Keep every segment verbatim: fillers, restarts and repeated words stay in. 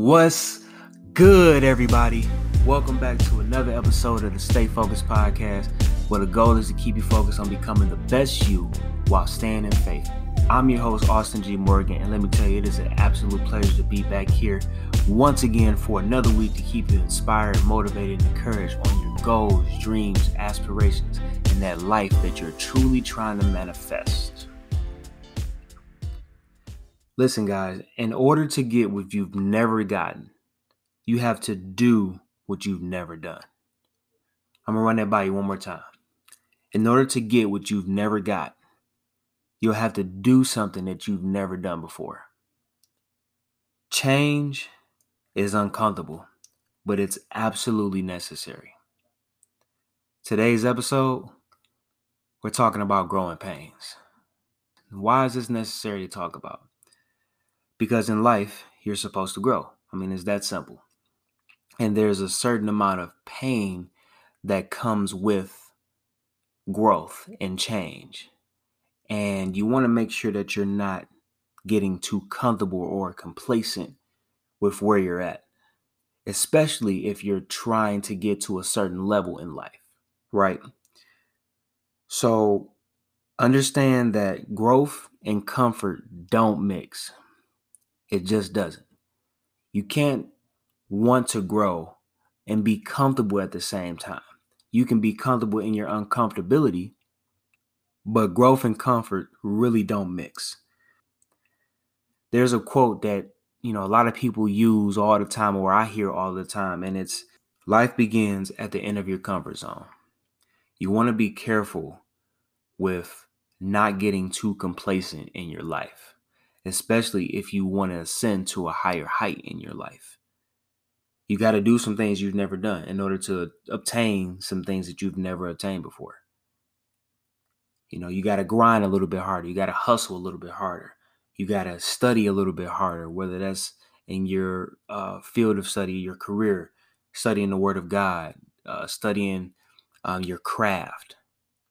What's good, everybody? Welcome back to another episode of the Stay Focused Podcast, where the goal is to keep you focused on becoming the best you while staying in faith. I'm your host, Austin G Morgan, and let me tell you, it is an absolute pleasure to be back here once again for another week to keep you inspired, motivated, and encouraged on your goals, dreams, aspirations, and that life that you're truly trying to manifest. Listen, guys, in order to get what you've never gotten, you have to do what you've never done. I'm going to run that by you one more time. In order to get what you've never got, you'll have to do something that you've never done before. Change is uncomfortable, but it's absolutely necessary. Today's episode, we're talking about growing pains. Why is this necessary to talk about? Because in life, you're supposed to grow. I mean, it's that simple. And there's a certain amount of pain that comes with growth and change. And you want to make sure that you're not getting too comfortable or complacent with where you're at, especially if you're trying to get to a certain level in life, right? So understand that growth and comfort don't mix. It just doesn't. You can't want to grow and be comfortable at the same time. You can be comfortable in your uncomfortability, but growth and comfort really don't mix. There's a quote that, you know, a lot of people use all the time, or I hear all the time, and it's, life begins at the end of your comfort zone. You want to be careful with not getting too complacent in your life, especially if you want to ascend to a higher height in your life. You got to do some things you've never done in order to obtain some things that you've never obtained before. You know, you got to grind a little bit harder. You got to hustle a little bit harder. You got to study a little bit harder, whether that's in your uh, field of study, your career, studying the Word of God, uh, studying uh, your craft.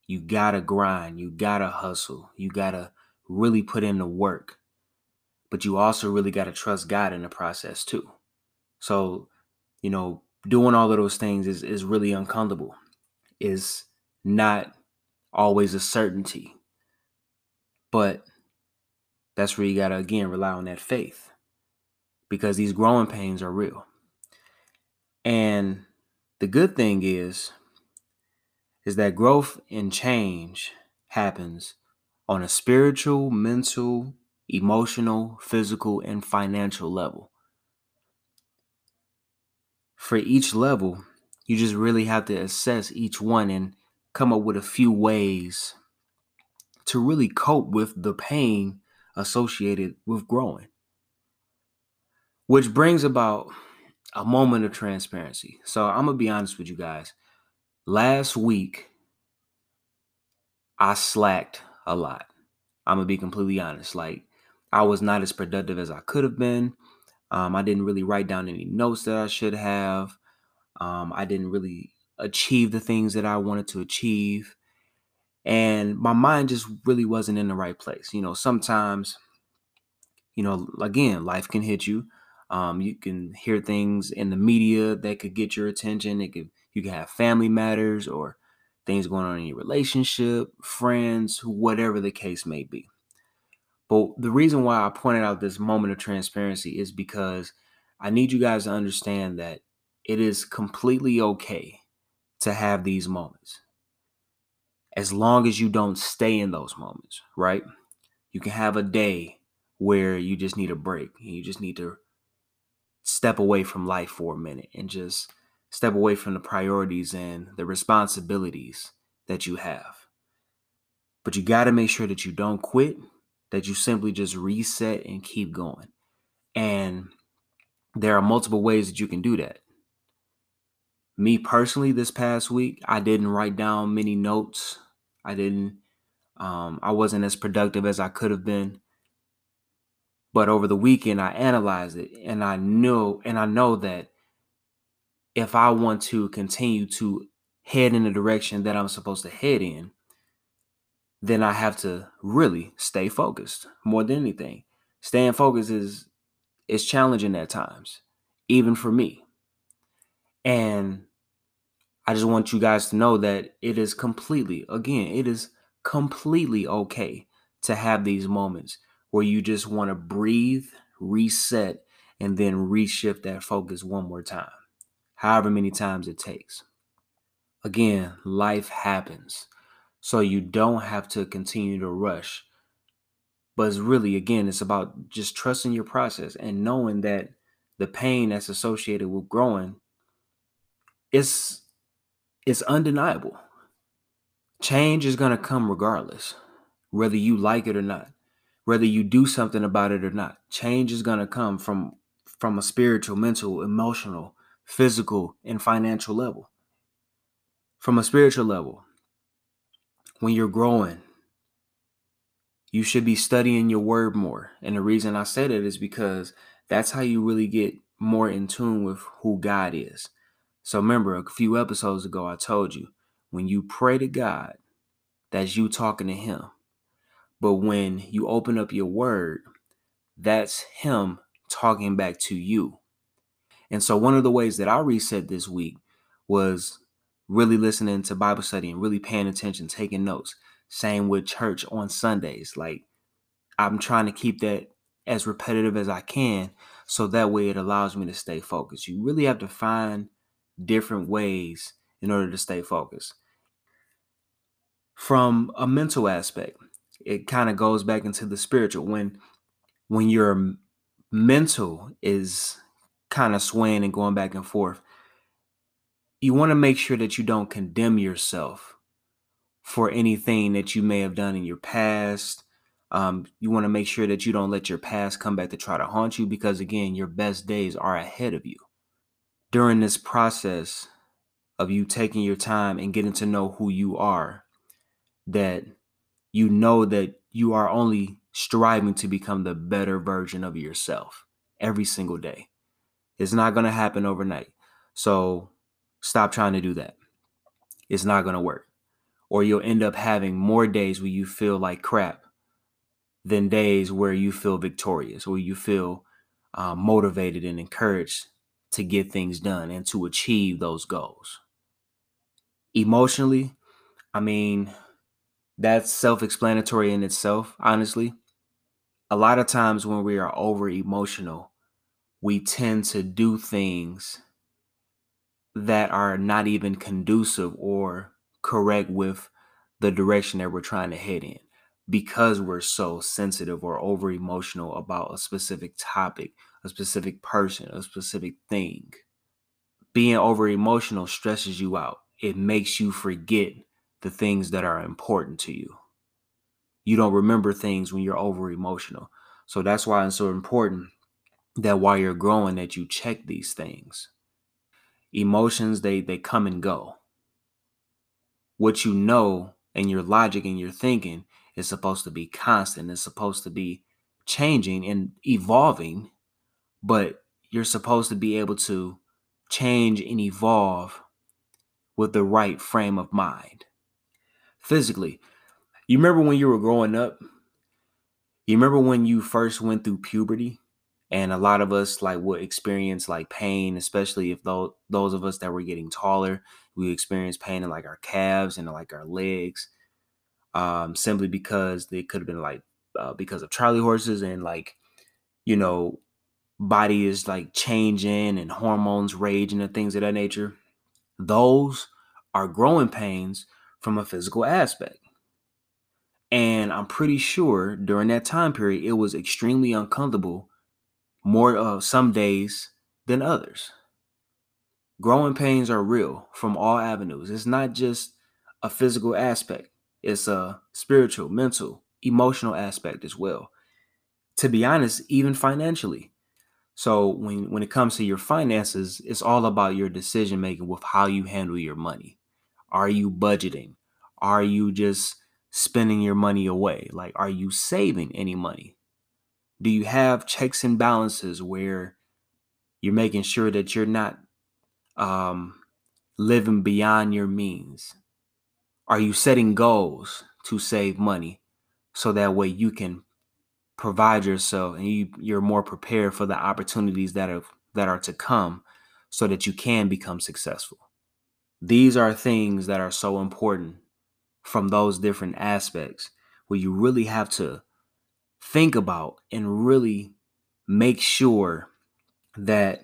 You got to grind. You got to hustle. You got to really put in the work. But you also really got to trust God in the process too. So, you know, doing all of those things is, is really uncomfortable. It's not always a certainty. But that's where you got to, again, rely on that faith, because these growing pains are real. And the good thing is, is that growth and change happens on a spiritual, mental, emotional, physical, and financial level. For each level, you just really have to assess each one and come up with a few ways to really cope with the pain associated with growing. Which brings about a moment of transparency. So I'm going to be honest with you guys. Last week, I slacked a lot. I'm going to be completely honest. Like, I was not as productive as I could have been. Um, I didn't really write down any notes that I should have. Um, I didn't really achieve the things that I wanted to achieve. And my mind just really wasn't in the right place. You know, sometimes, you know, again, life can hit you. Um, you can hear things in the media that could get your attention. It could, you can have family matters or things going on in your relationship, friends, whatever the case may be. But the reason why I pointed out this moment of transparency is because I need you guys to understand that it is completely okay to have these moments, as long as you don't stay in those moments, right? You can have a day where you just need a break and you just need to step away from life for a minute and just step away from the priorities and the responsibilities that you have. But you got to make sure that you don't quit, that you simply just reset and keep going. And there are multiple ways that you can do that. Me personally, this past week, I didn't write down many notes. I didn't, um, I wasn't as productive as I could have been. But over the weekend, I analyzed it, and I knew, and I know that if I want to continue to head in the direction that I'm supposed to head in, then I have to really stay focused more than anything. Staying focused is, is challenging at times. even for me. And I just want you guys to know that it is completely, again, it is completely okay to have these moments where you just want to breathe, reset, and then reshift that focus one more time, however many times it takes. Again, life happens, so you don't have to continue to rush. But it's really, again, it's about just trusting your process and knowing that the pain that's associated with growing, it's, it's undeniable. Change is going to come regardless, whether you like it or not, whether you do something about it or not. Change is going to come from, from a spiritual, mental, emotional, physical, and financial level. From a spiritual level, when you're growing, you should be studying your word more. And the reason I say that is because that's how you really get more in tune with who God is. So remember, a few episodes ago, I told you, when you pray to God, that's you talking to him. But when you open up your word, that's him talking back to you. And so one of the ways that I reset this week was really listening to Bible study and really paying attention, taking notes. Same with church on Sundays. Like, I'm trying to keep that as repetitive as I can, so that way it allows me to stay focused. You really have to find different ways in order to stay focused. From a mental aspect, it kind of goes back into the spiritual. When, when your mental is kind of swaying and going back and forth, you want to make sure that you don't condemn yourself for anything that you may have done in your past. Um, you want to make sure that you don't let your past come back to try to haunt you, because, again, your best days are ahead of you. During this process of you taking your time and getting to know who you are, that you know that you are only striving to become the better version of yourself every single day. It's not going to happen overnight. So stop trying to do that. It's not going to work. Or you'll end up having more days where you feel like crap than days where you feel victorious, where you feel uh, motivated and encouraged to get things done and to achieve those goals. Emotionally, I mean, that's self-explanatory in itself, honestly. A lot of times when we are over-emotional, we tend to do things that are not even conducive or correct with the direction that we're trying to head in, because we're so sensitive or over emotional about a specific topic, a specific person, a specific thing. Being over emotional stresses you out. It makes you forget the things that are important to you. You don't remember things when you're over emotional. So that's why it's so important that while you're growing, that you check these things. Emotions, they they come and go. What you know and your logic and your thinking is supposed to be constant. It's supposed to be changing and evolving, but you're supposed to be able to change and evolve with the right frame of mind. Physically, you remember when you were growing up? You remember when you first went through puberty? And a lot of us like would experience like pain, especially if those those of us that were getting taller, we experience pain in like our calves and like our legs, um, simply because they could have been like uh, because of Charlie horses and like, you know, body is like changing and hormones raging and things of that nature. Those are growing pains from a physical aspect. And I'm pretty sure during that time period, it was extremely uncomfortable more uh, some days than others. Growing pains are real from all avenues. It's not just a physical aspect. It's a spiritual, mental, emotional aspect as well. To be honest, even financially. So when, when it comes to your finances, it's all about your decision making with how you handle your money. Are you budgeting? Are you just spending your money away? Like, are you saving any money? Do you have checks and balances where you're making sure that you're not um, living beyond your means? Are you setting goals to save money so that way you can provide yourself and you, you're more prepared for the opportunities that are that are to come so that you can become successful. These are things that are so important from those different aspects where you really have to think about and really make sure that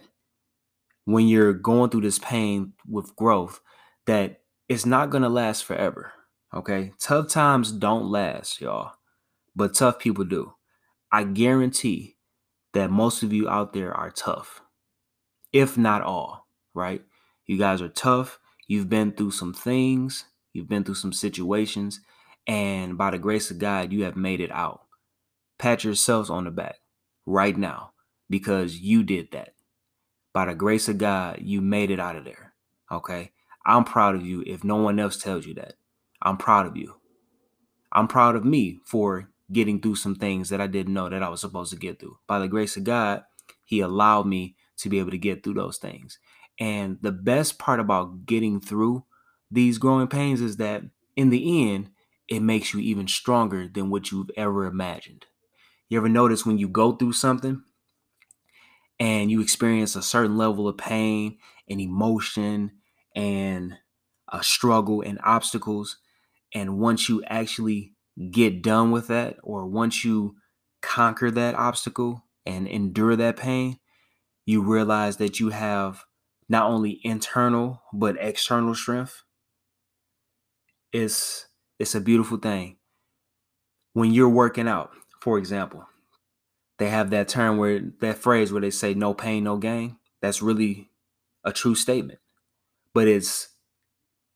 when you're going through this pain with growth, that it's not going to last forever. Okay, tough times don't last, y'all, but tough people do. I guarantee that most of you out there are tough, if not all, right? You guys are tough. You've been through some things. You've been through some situations. And by the grace of God, you have made it out. Pat yourselves on the back right now because you did that. By the grace of God, you made it out of there. Okay? I'm proud of you if no one else tells you that. I'm proud of you. I'm proud of me for getting through some things that I didn't know that I was supposed to get through. By the grace of God, He allowed me to be able to get through those things. And the best part about getting through these growing pains is that in the end, it makes you even stronger than what you've ever imagined. You ever notice when you go through something and you experience a certain level of pain and emotion and a struggle and obstacles, and once you actually get done with that, or once you conquer that obstacle and endure that pain, you realize that you have not only internal, but external strength. It's, it's a beautiful thing. When you're working out, for example, they have that term where that phrase where they say no pain, no gain. That's really a true statement, but it's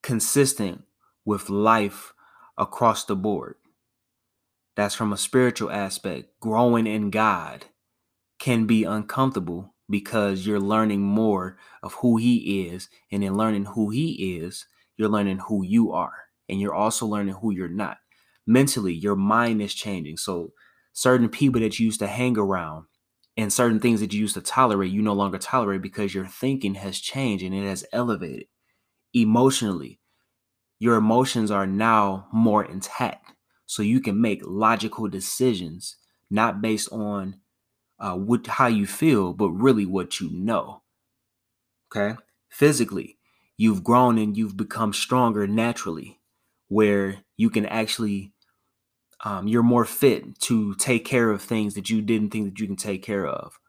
consistent with life across the board. That's from a spiritual aspect. Growing in God can be uncomfortable because you're learning more of who He is. And in learning who He is, you're learning who you are. And you're also learning who you're not. Mentally, your mind is changing. So certain people that you used to hang around and certain things that you used to tolerate, you no longer tolerate because your thinking has changed and it has elevated. Emotionally, your emotions are now more intact. So you can make logical decisions, not based on uh, what how you feel, but really what you know. Okay, physically, you've grown and you've become stronger naturally, where you can actually, um, you're more fit to take care of things that you didn't think that you can take care of.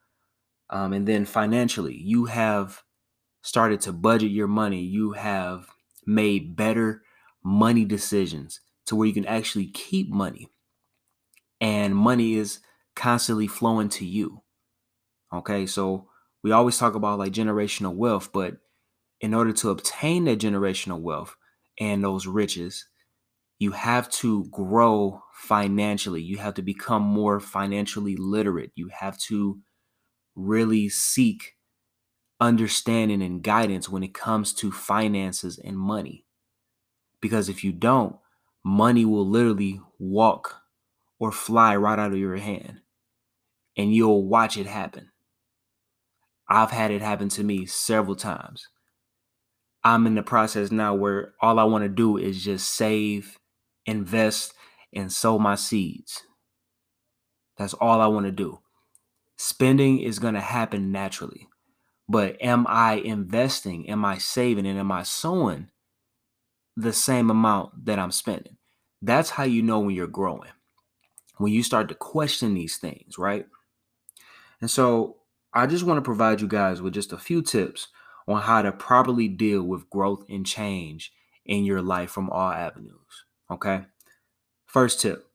Um, and then financially, you have started to budget your money. You have made better money decisions, to where you can actually keep money and money is constantly flowing to you. Okay, so we always talk about like generational wealth, but in order to obtain that generational wealth and those riches, you have to grow financially. You have to become more financially literate. You have to really seek understanding and guidance when it comes to finances and money, because if you don't, money will literally walk or fly right out of your hand and you'll watch it happen. I've had it happen to me several times. I'm in the process now where all I want to do is just save, invest, and sow my seeds. That's all I want to do. Spending is going to happen naturally, but am I investing? Am I saving? And am I sowing the same amount that I'm spending? That's how you know when you're growing, when you start to question these things, right? And so I just want to provide you guys with just a few tips on how to properly deal with growth and change in your life from all avenues. Okay. First tip,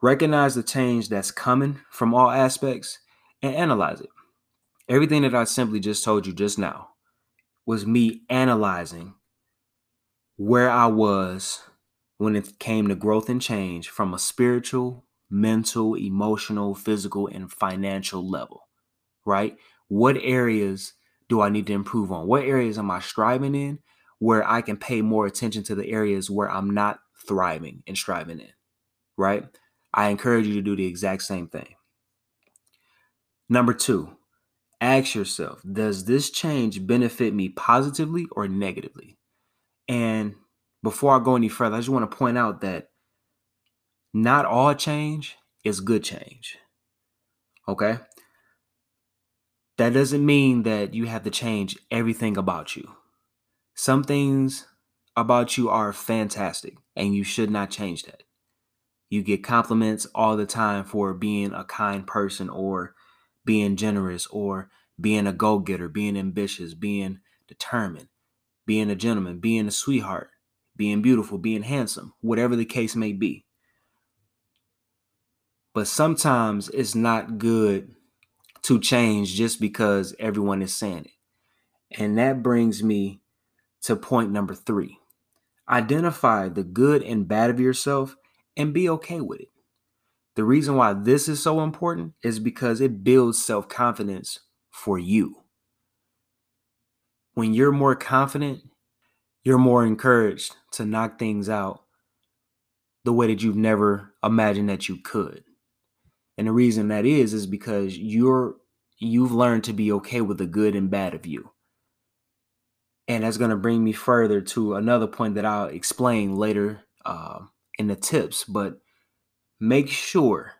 recognize the change that's coming from all aspects and analyze it. Everything that I simply just told you just now was me analyzing where I was when it came to growth and change from a spiritual, mental, emotional, physical, and financial level, right? What areas do I need to improve on? What areas am I striving in where I can pay more attention to the areas where I'm not thriving and striving in, right? I encourage you to do the exact same thing. Number two, ask yourself, does this change benefit me positively or negatively? And before I go any further, I just want to point out that not all change is good change. Okay? That doesn't mean that you have to change everything about you. Some things about you are fantastic, and you should not change that. You get compliments all the time for being a kind person, or being generous, or being a go-getter, being ambitious, being determined, being a gentleman, being a sweetheart, being beautiful, being handsome, whatever the case may be. But sometimes it's not good to change just because everyone is saying it. And that brings me to point number three. Identify the good and bad of yourself and be okay with it. The reason why this is so important is because it builds self-confidence for you. When you're more confident, you're more encouraged to knock things out the way that you've never imagined that you could. And the reason that is, is because you're, you've learned to be okay with the good and bad of you. And that's going to bring me further to another point that I'll explain later uh, in the tips. But make sure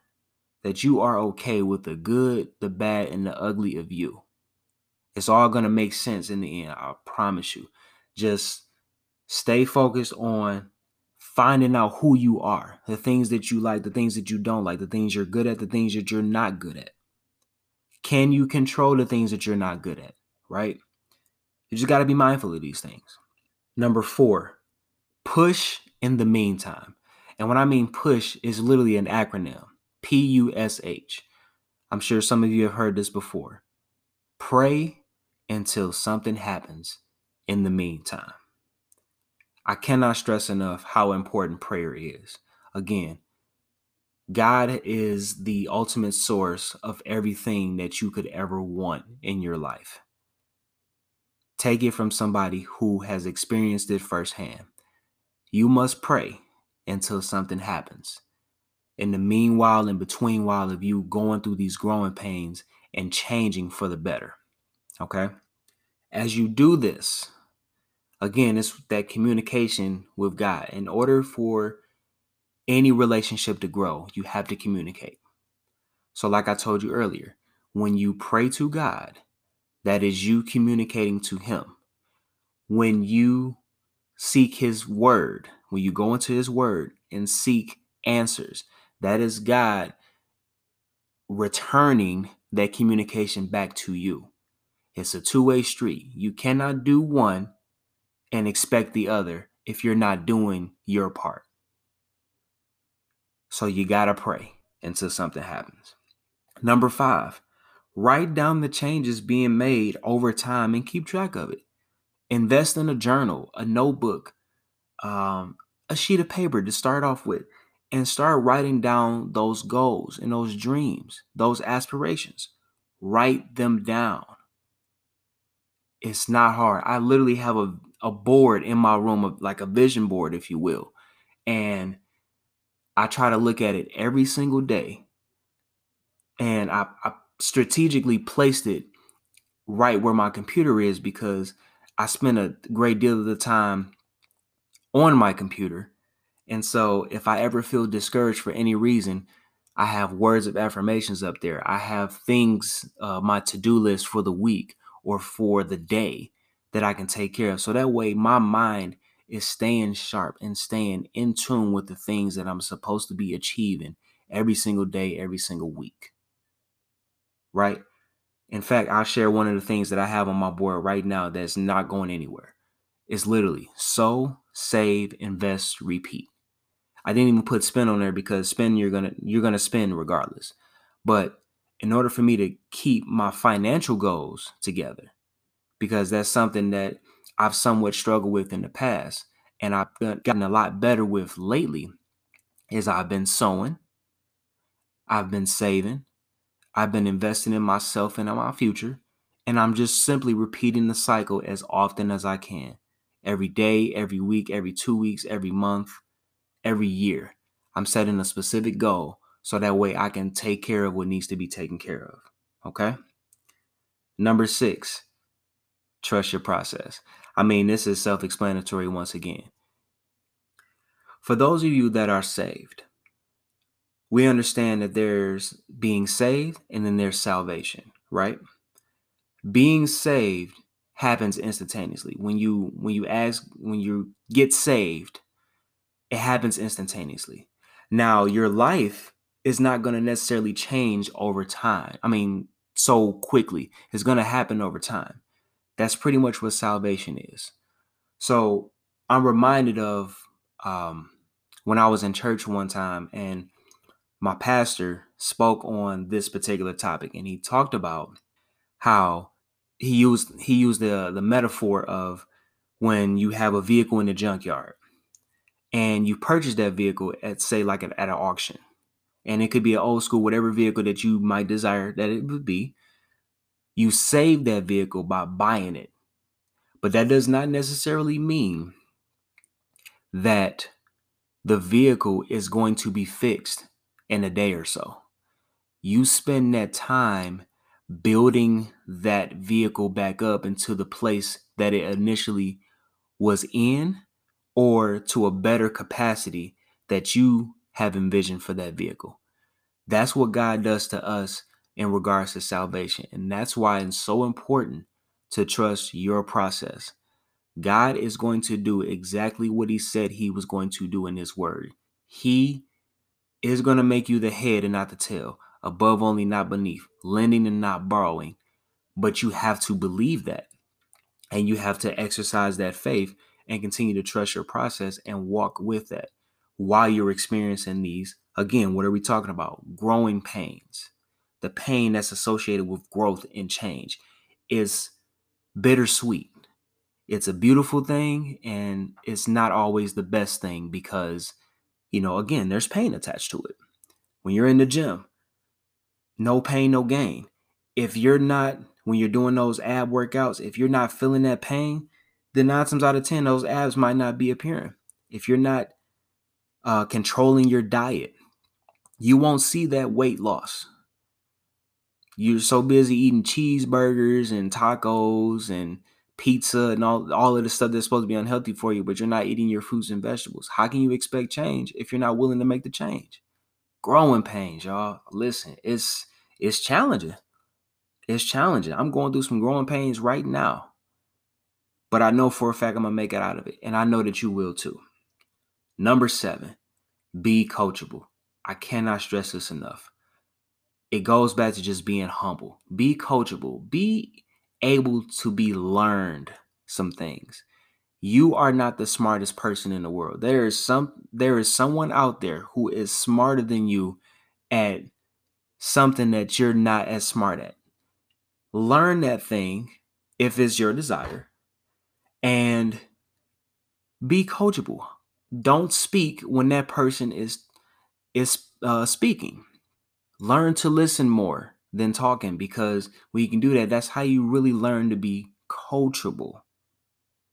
that you are okay with the good, the bad, and the ugly of you. It's all going to make sense in the end, I promise you. Just stay focused on finding out who you are, the things that you like, the things that you don't like, the things you're good at, the things that you're not good at. Can you control the things that you're not good at, right? You just got to be mindful of these things. Number four, push in the meantime. And when I mean push, is literally an acronym, P U S H. I'm sure some of you have heard this before. Pray until something happens in the meantime. I cannot stress enough how important prayer is. Again, God is the ultimate source of everything that you could ever want in your life. Take it from somebody who has experienced it firsthand. You must pray until something happens. In the meanwhile and between while of you going through these growing pains and changing for the better, okay? As you do this, again, it's that communication with God. In order for any relationship to grow, you have to communicate. So like I told you earlier, when you pray to God, that is you communicating to him. When you seek his word, when you go into his word and seek answers, that is God returning that communication back to you. It's a two-way street. You cannot do one and expect the other if you're not doing your part. So you gotta pray until something happens. Number five, write down the changes being made over time and keep track of it. Invest in a journal, a notebook, um, a sheet of paper to start off with, and start writing down those goals and those dreams, those aspirations. Write them down. It's not hard. I literally have a a board in my room, of like a vision board, if you will. And I try to look at it every single day. And I, I strategically placed it right where my computer is because I spend a great deal of the time on my computer. And so if I ever feel discouraged for any reason, I have words of affirmations up there. I have things, uh, my to-do list for the week or for the day that I can take care of. So that way my mind is staying sharp and staying in tune with the things that I'm supposed to be achieving every single day, every single week, right? In fact, I'll share one of the things that I have on my board right now that's not going anywhere. It's literally sow, save, invest, repeat. I didn't even put spend on there because spend you're gonna you're gonna spend regardless. But in order for me to keep my financial goals together, because that's something that I've somewhat struggled with in the past and I've gotten a lot better with lately, is I've been sowing, I've been saving, I've been investing in myself and in my future, and I'm just simply repeating the cycle as often as I can. Every day, every week, every two weeks, every month, every year. I'm setting a specific goal so that way I can take care of what needs to be taken care of, okay? Number six. Trust your process. I mean, this is self-explanatory once again. For those of you that are saved, we understand that there's being saved and then there's salvation, right? being saved happens instantaneously. When you when you ask when you get saved, it happens instantaneously. Now, your life is not going to necessarily change over time. I mean, so quickly. It's going to happen over time. That's pretty much what salvation is. So I'm reminded of um, when I was in church one time, and my pastor spoke on this particular topic, and he talked about how he used he used the the metaphor of when you have a vehicle in the junkyard, and you purchase that vehicle at, say, like at, at an auction, and it could be an old school, whatever vehicle that you might desire that it would be. You save that vehicle by buying it, but that does not necessarily mean that the vehicle is going to be fixed in a day or so. You spend that time building that vehicle back up into the place that it initially was in, or to a better capacity that you have envisioned for that vehicle. That's what God does to us in regards to salvation. And that's why it's so important to trust your process. God is going to do exactly what he said he was going to do in his word. He is going to make you the head and not the tail, above only not beneath, lending and not borrowing. But you have to believe that, and you have to exercise that faith and continue to trust your process and walk with that while you're experiencing these, again, what are we talking about? Growing pains. The pain that's associated with growth and change is bittersweet. It's a beautiful thing, and it's not always the best thing because, you know, again, there's pain attached to it. When you're in the gym, no pain, no gain. If you're not, when you're doing those ab workouts, if you're not feeling that pain, then nine times out of ten, those abs might not be appearing. If you're not uh, controlling your diet, you won't see that weight loss. You're so busy eating cheeseburgers and tacos and pizza and all, all of the stuff that's supposed to be unhealthy for you, but you're not eating your fruits and vegetables. How can you expect change if you're not willing to make the change? Growing pains, y'all. Listen, it's it's challenging. It's challenging. I'm going through some growing pains right now, but I know for a fact I'm going to make it out of it, and I know that you will too. Number seven, be coachable. I cannot stress this enough. It goes back to just being humble. Be coachable. Be able to be learned some things. You are not the smartest person in the world. There is some, there is someone out there who is smarter than you at something that you're not as smart at. Learn that thing if it's your desire, and be coachable. Don't speak when that person is is uh, speaking. Learn to listen more than talking, because when you can do that, that's how you really learn to be coachable.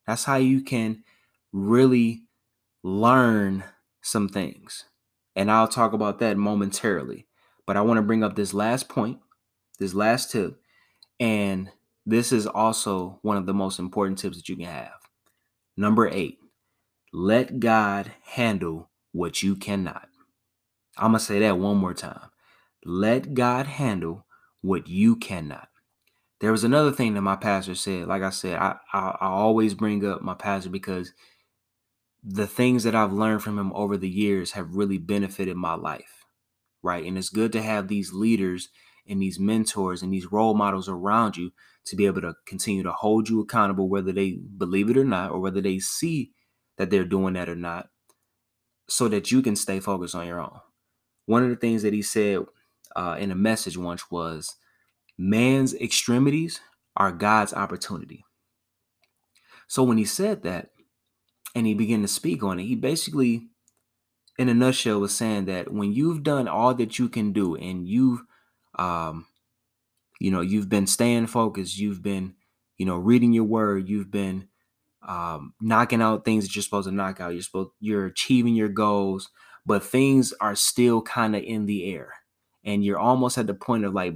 That's how you can really learn some things. And I'll talk about that momentarily. But I want to bring up this last point, this last tip. And this is also one of the most important tips that you can have. Number eight, let God handle what you cannot. I'm going to say that one more time. Let God handle what you cannot. There was another thing that my pastor said. Like I said, I, I, I always bring up my pastor because the things that I've learned from him over the years have really benefited my life, right? And it's good to have these leaders and these mentors and these role models around you to be able to continue to hold you accountable, whether they believe it or not, or whether they see that they're doing that or not, so that you can stay focused on your own. One of the things that he said uh, in a message once was, man's extremities are God's opportunity. So when he said that and he began to speak on it, he basically, in a nutshell, was saying that when you've done all that you can do and you've, um, you know, you've been staying focused, you've been, you know, reading your word, you've been um, knocking out things that you're supposed to knock out, you're supposed, you're achieving your goals, but things are still kind of in the air, and you're almost at the point of like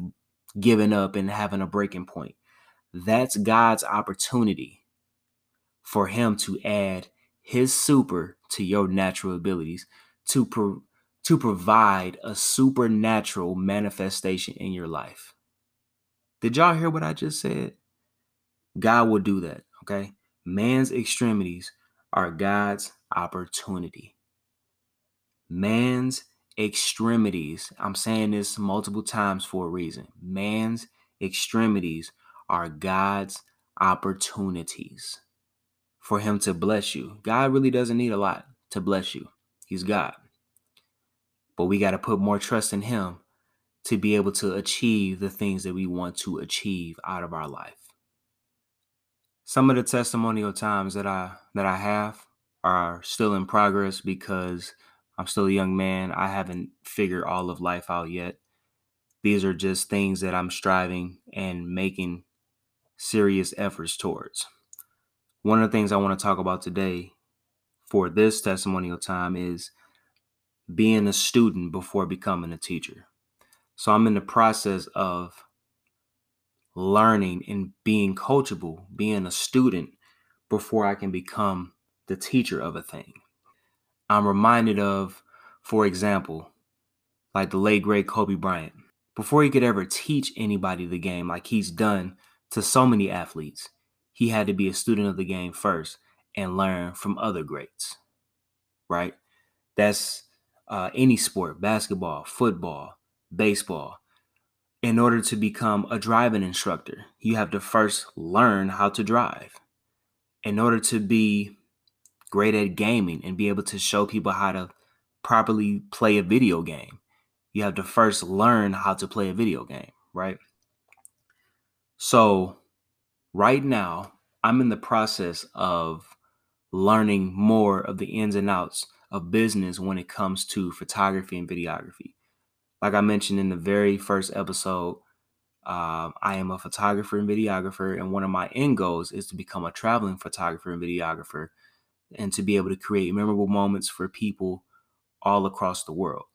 giving up and having a breaking point. That's God's opportunity for him to add his super to your natural abilities to pro- to provide a supernatural manifestation in your life. Did y'all hear what I just said? God will do that, okay? Man's extremities are God's opportunity. Man's extremities, I'm saying this multiple times for a reason. Man's extremities are God's opportunities for him to bless you. God really doesn't need a lot to bless you. He's God. But we got to put more trust in him to be able to achieve the things that we want to achieve out of our life. Some of the testimonial times that I that I have are still in progress because I'm still a young man. I haven't figured all of life out yet. These are just things that I'm striving and making serious efforts towards. One of the things I want to talk about today for this testimonial time is being a student before becoming a teacher. So I'm in the process of learning and being coachable, being a student before I can become the teacher of a thing. I'm reminded of, for example, like the late great Kobe Bryant. Before he could ever teach anybody the game like he's done to so many athletes, he had to be a student of the game first and learn from other greats, right? That's uh, any sport, basketball, football, baseball. In order to become a driving instructor, you have to first learn how to drive. In order to be great at gaming and be able to show people how to properly play a video game, you have to first learn how to play a video game, right? So right now, I'm in the process of learning more of the ins and outs of business when it comes to photography and videography. Like I mentioned in the very first episode, uh, I am a photographer and videographer, and one of my end goals is to become a traveling photographer and videographer and to be able to create memorable moments for people all across the world.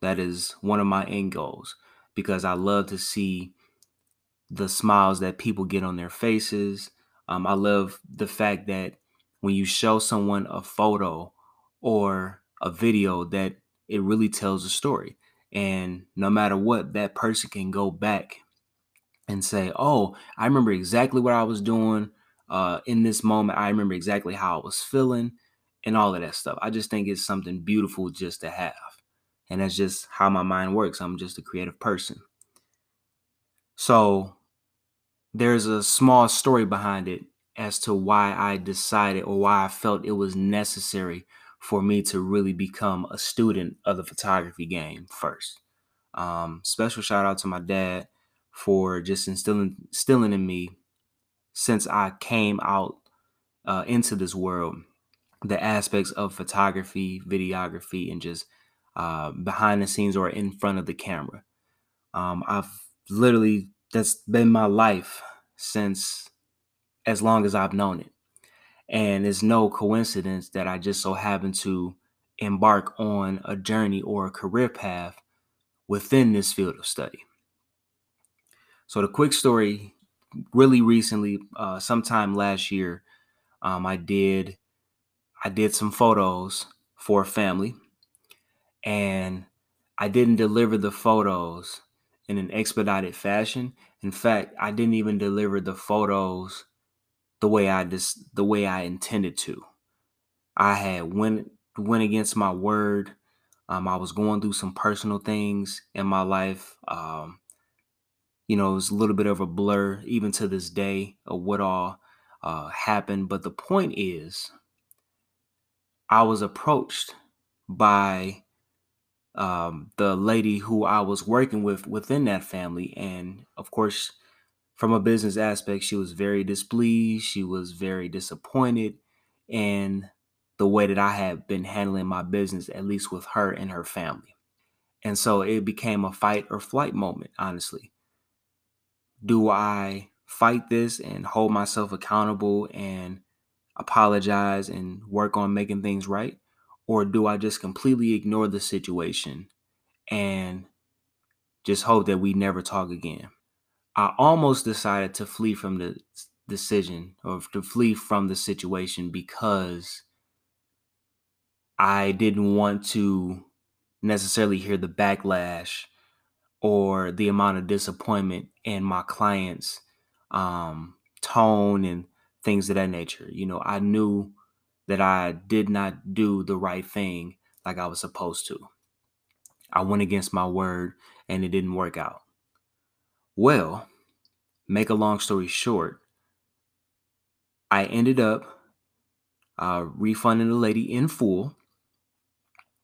That is one of my end goals because I love to see the smiles that people get on their faces. Um, I love the fact that when you show someone a photo or a video that it really tells a story. And no matter what, that person can go back and say, oh, I remember exactly what I was doing uh, in this moment. I remember exactly how I was feeling and all of that stuff. I just think it's something beautiful just to have. And that's just how my mind works. I'm just a creative person. So there's a small story behind it as to why I decided or why I felt it was necessary for me to really become a student of the photography game first. Um, special shout out to my dad for just instilling, instilling in me since I came out uh, into this world, the aspects of photography, videography, and just uh, behind the scenes or in front of the camera. Um, I've literally, that's been my life since as long as I've known it. And it's no coincidence that I just so happen to embark on a journey or a career path within this field of study. So the quick story, really recently, uh, sometime last year, um, I did I did some photos for a family, and I didn't deliver the photos in an expedited fashion. In fact, I didn't even deliver the photos the way I just the way I intended to. I had went went against my word. Um, I was going through some personal things in my life. Um, you know, it was a little bit of a blur, even to this day, of what all uh, happened. But the point is, I was approached by um, the lady who I was working with within that family, and of course, from a business aspect, she was very displeased. She was very disappointed in the way that I had been handling my business, at least with her and her family. And so it became a fight or flight moment, honestly. Do I fight this and hold myself accountable and apologize and work on making things right? Or do I just completely ignore the situation and just hope that we never talk again? I almost decided to flee from the decision or to flee from the situation because I didn't want to necessarily hear the backlash or the amount of disappointment in my clients' um, tone and things of that nature. You know, I knew that I did not do the right thing like I was supposed to. I went against my word and it didn't work out. Well, make a long story short, I ended up uh, refunding the lady in full,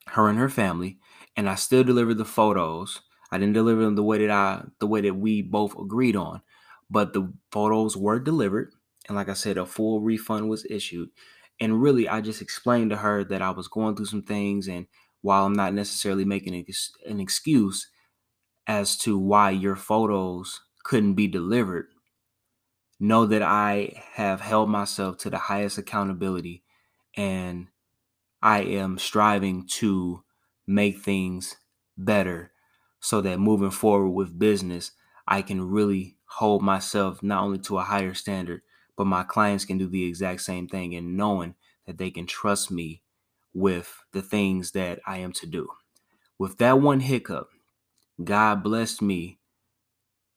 her and her family, and I still delivered the photos. I didn't deliver them the way that I, the way that we both agreed on, but the photos were delivered. And like I said, a full refund was issued. And really, I just explained to her that I was going through some things, and while I'm not necessarily making an excuse as to why your photos couldn't be delivered, know that I have held myself to the highest accountability, and I am striving to make things better so that moving forward with business, I can really hold myself not only to a higher standard, but my clients can do the exact same thing, and knowing that they can trust me with the things that I am to do. With that one hiccup, God blessed me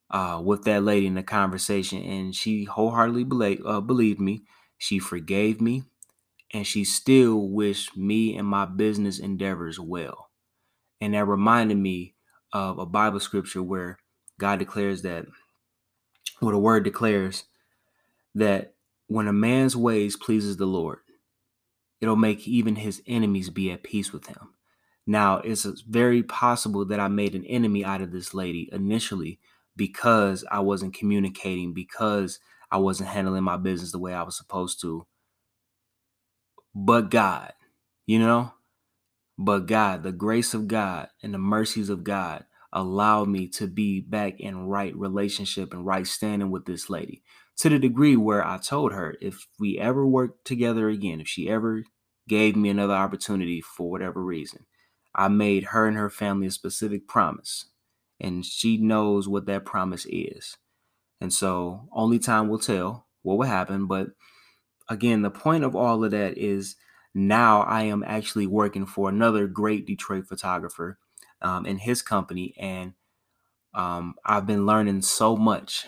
uh, with that lady in the conversation, and she wholeheartedly bela- uh, believed me. She forgave me, and she still wished me and my business endeavors well. And that reminded me of a Bible scripture where God declares that, or the word declares that when a man's ways pleases the Lord, it'll make even his enemies be at peace with him. Now, it's very possible that I made an enemy out of this lady initially because I wasn't communicating, because I wasn't handling my business the way I was supposed to. But God, you know, but God, the grace of God and the mercies of God allowed me to be back in right relationship and right standing with this lady, to the degree where I told her if we ever work together again, if she ever gave me another opportunity for whatever reason, I made her and her family a specific promise, and she knows what that promise is. And so only time will tell what will happen. But again, the point of all of that is now I am actually working for another great Detroit photographer um, in his company. And um, I've been learning so much,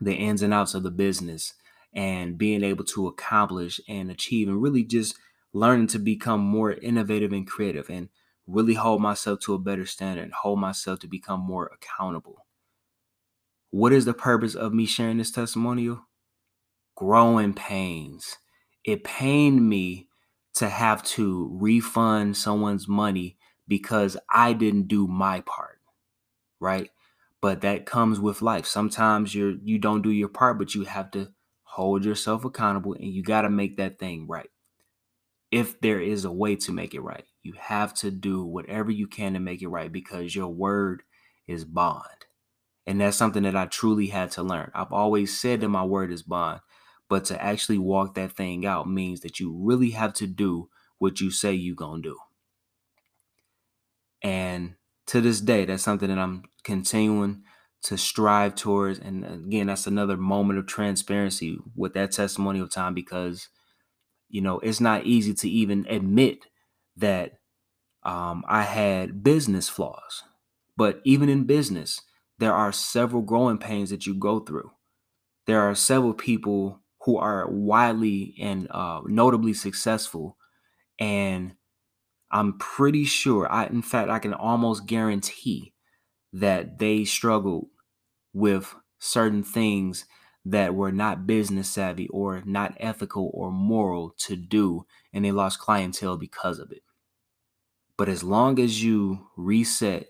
the ins and outs of the business, and being able to accomplish and achieve, and really just learning to become more innovative and creative, and really hold myself to a better standard and hold myself to become more accountable. What is the purpose of me sharing this testimonial? Growing pains. It pained me to have to refund someone's money because I didn't do my part, right? But that comes with life. Sometimes you're, you don't do your part, but you have to hold yourself accountable, and you got to make that thing right. If there is a way to make it right, you have to do whatever you can to make it right, because your word is bond. And that's something that I truly had to learn. I've always said that my word is bond, but to actually walk that thing out means that you really have to do what you say you're going to do. And to this day, that's something that I'm continuing to strive towards. And again, that's another moment of transparency with that testimonial time, because, you know, it's not easy to even admit that um, I had business flaws. But even in business, there are several growing pains that you go through. There are several people who are widely and uh, notably successful, and I'm pretty sure, I, in fact, I can almost guarantee that they struggled with certain things that were not business savvy or not ethical or moral to do, and they lost clientele because of it. But as long as you reset,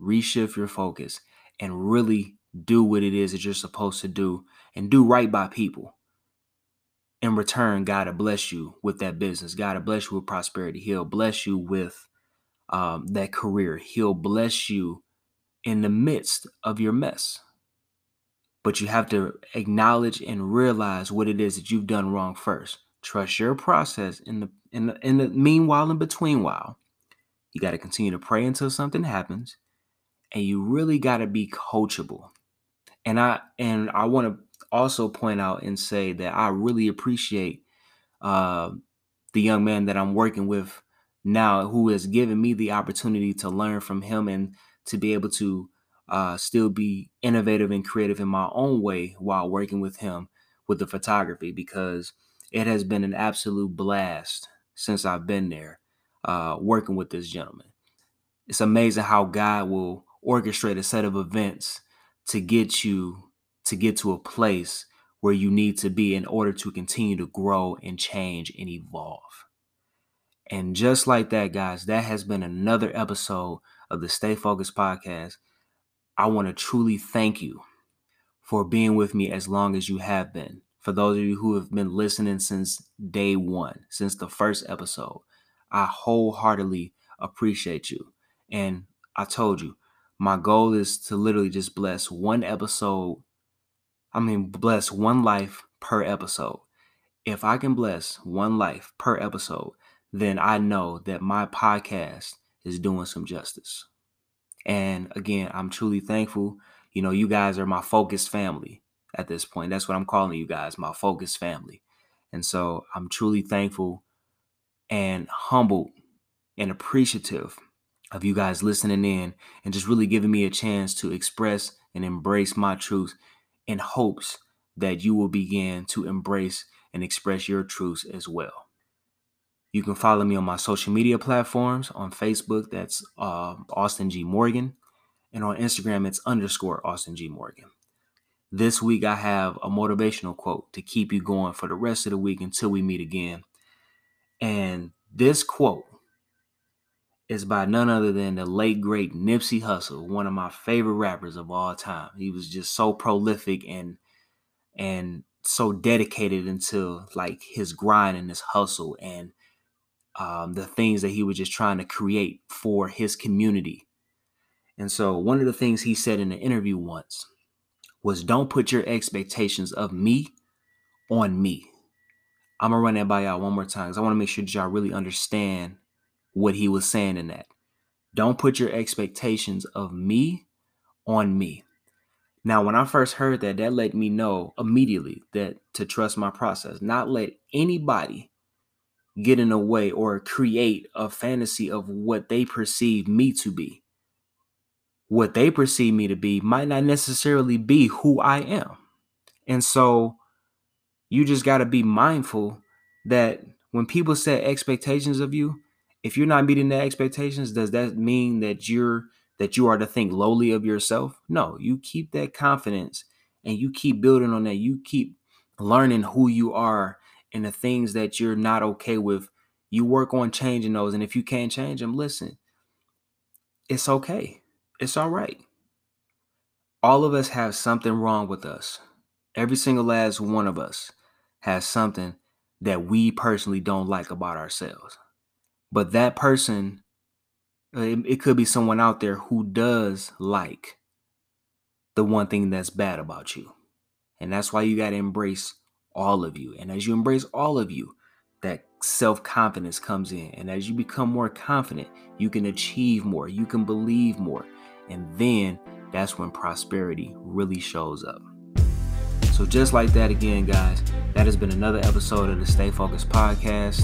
reshift your focus, and really do what it is that you're supposed to do, and do right by people, in return, God will bless you with that business. God will bless you with prosperity. He'll bless you with um, that career. He'll bless you in the midst of your mess. But you have to acknowledge and realize what it is that you've done wrong first. Trust your process. In the in the, in the meanwhile and between while, you got to continue to pray until something happens, and you really got to be coachable. And I and I want to also point out and say that I really appreciate uh, the young man that I'm working with now, who has given me the opportunity to learn from him and to be able to uh, still be innovative and creative in my own way while working with him, with the photography because it has been an absolute blast since I've been there uh, working with this gentleman. It's amazing how God will orchestrate a set of events to get you to get to a place where you need to be in order to continue to grow and change and evolve. And just like that, guys, that has been another episode of the Stay Focused Podcast. I want to truly thank you for being with me as long as you have been. For those of you who have been listening since day one, since the first episode, I wholeheartedly appreciate you. And I told you, my goal is to literally just bless one episode. I mean, bless one life per episode. If I can bless one life per episode, then I know that my podcast is doing some justice. And again, I'm truly thankful. You know, you guys are my focused family at this point. That's what I'm calling you guys, my focused family. And so I'm truly thankful and humbled and appreciative of you guys listening in and just really giving me a chance to express and embrace my truth in hopes that you will begin to embrace and express your truths as well. You can follow me on my social media platforms. On Facebook, that's uh, Austin G Morgan. And on Instagram, it's underscore Austin G Morgan. This week, I have a motivational quote to keep you going for the rest of the week until we meet again. And this quote is by none other than the late, great Nipsey Hussle, one of my favorite rappers of all time. He was just so prolific and and so dedicated into like his grind and his hustle and Um, the things that he was just trying to create for his community. And so one of the things he said in an interview once was, don't put your expectations of me on me. I'm going to run that by y'all one more time because I want to make sure that y'all really understand what he was saying in that. Don't put your expectations of me on me. Now, when I first heard that, that let me know immediately that to trust my process, not let anybody get in the way or create a fantasy of what they perceive me to be. What they perceive me to be might not necessarily be who I am. And so you just got to be mindful that when people set expectations of you, if you're not meeting their expectations, does that mean that you're that you are to think lowly of yourself? No, you keep that confidence and you keep building on that. You keep learning who you are and the things that you're not okay with, you work on changing those. And if you can't change them, listen, it's okay. It's all right. All of us have something wrong with us. Every single last one of us has something that we personally don't like about ourselves. But that person, it, it could be someone out there who does like the one thing that's bad about you. And that's why you got to embrace all of you. And as you embrace all of you, that self-confidence comes in. And as you become more confident, you can achieve more, you can believe more. And then that's when prosperity really shows up. So just like that again, guys, that has been another episode of the Stay Focused Podcast,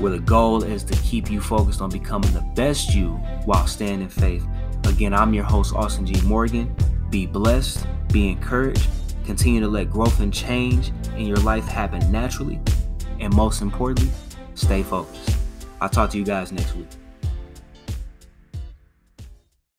where the goal is to keep you focused on becoming the best you while staying in faith. Again, I'm your host, Austin G. Morgan. Be blessed, be encouraged, continue to let growth and change in your life happen naturally. And most importantly, stay focused. I'll talk to you guys next week.